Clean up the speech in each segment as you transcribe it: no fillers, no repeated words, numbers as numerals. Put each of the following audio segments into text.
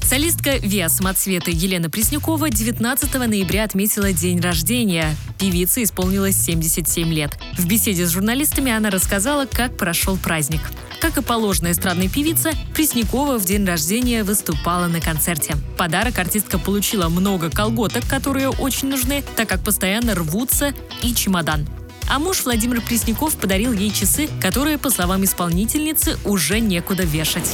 Солистка Виа Самоцвета Елена Преснякова 19 ноября отметила день рождения. Певице исполнилось 77 лет. В беседе с журналистами она рассказала, как прошел праздник. Как и положено эстрадной певице, Преснякова в день рождения выступала на концерте. Подарок артистка получила много колготок, которые очень нужны, так как постоянно рвутся, и чемодан. А муж Владимир Пресняков подарил ей часы, которые, по словам исполнительницы, уже некуда вешать.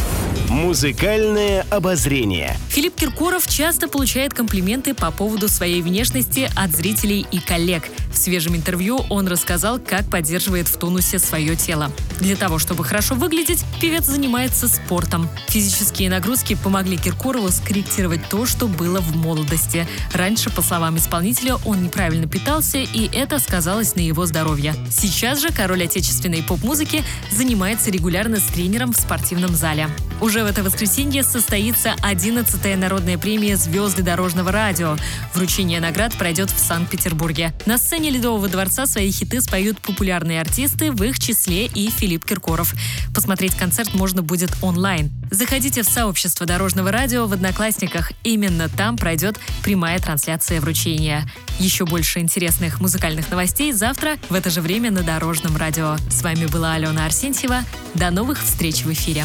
Музыкальное обозрение. Филипп Киркоров часто получает комплименты по поводу своей внешности от зрителей и коллег. В свежем интервью он рассказал, как поддерживает в тонусе свое тело. Для того, чтобы хорошо выглядеть, певец занимается спортом. Физические нагрузки помогли Киркорову скорректировать то, что было в молодости. Раньше, по словам исполнителя, он неправильно питался, и это сказалось на его здоровье. Сейчас же король отечественной поп-музыки занимается регулярно с тренером в спортивном зале. Уже в это воскресенье состоится 11-я народная премия «Звезды Дорожного радио». Вручение наград пройдет в Санкт-Петербурге. На сцене Ледового дворца свои хиты споют популярные артисты, в их числе и Филипп Киркоров. Посмотреть концерт можно будет онлайн. Заходите в сообщество Дорожного радио в «Одноклассниках». Именно там пройдет прямая трансляция вручения. Еще больше интересных музыкальных новостей завтра в это же время на Дорожном радио. С вами была Алена Арсентьева. До новых встреч в эфире.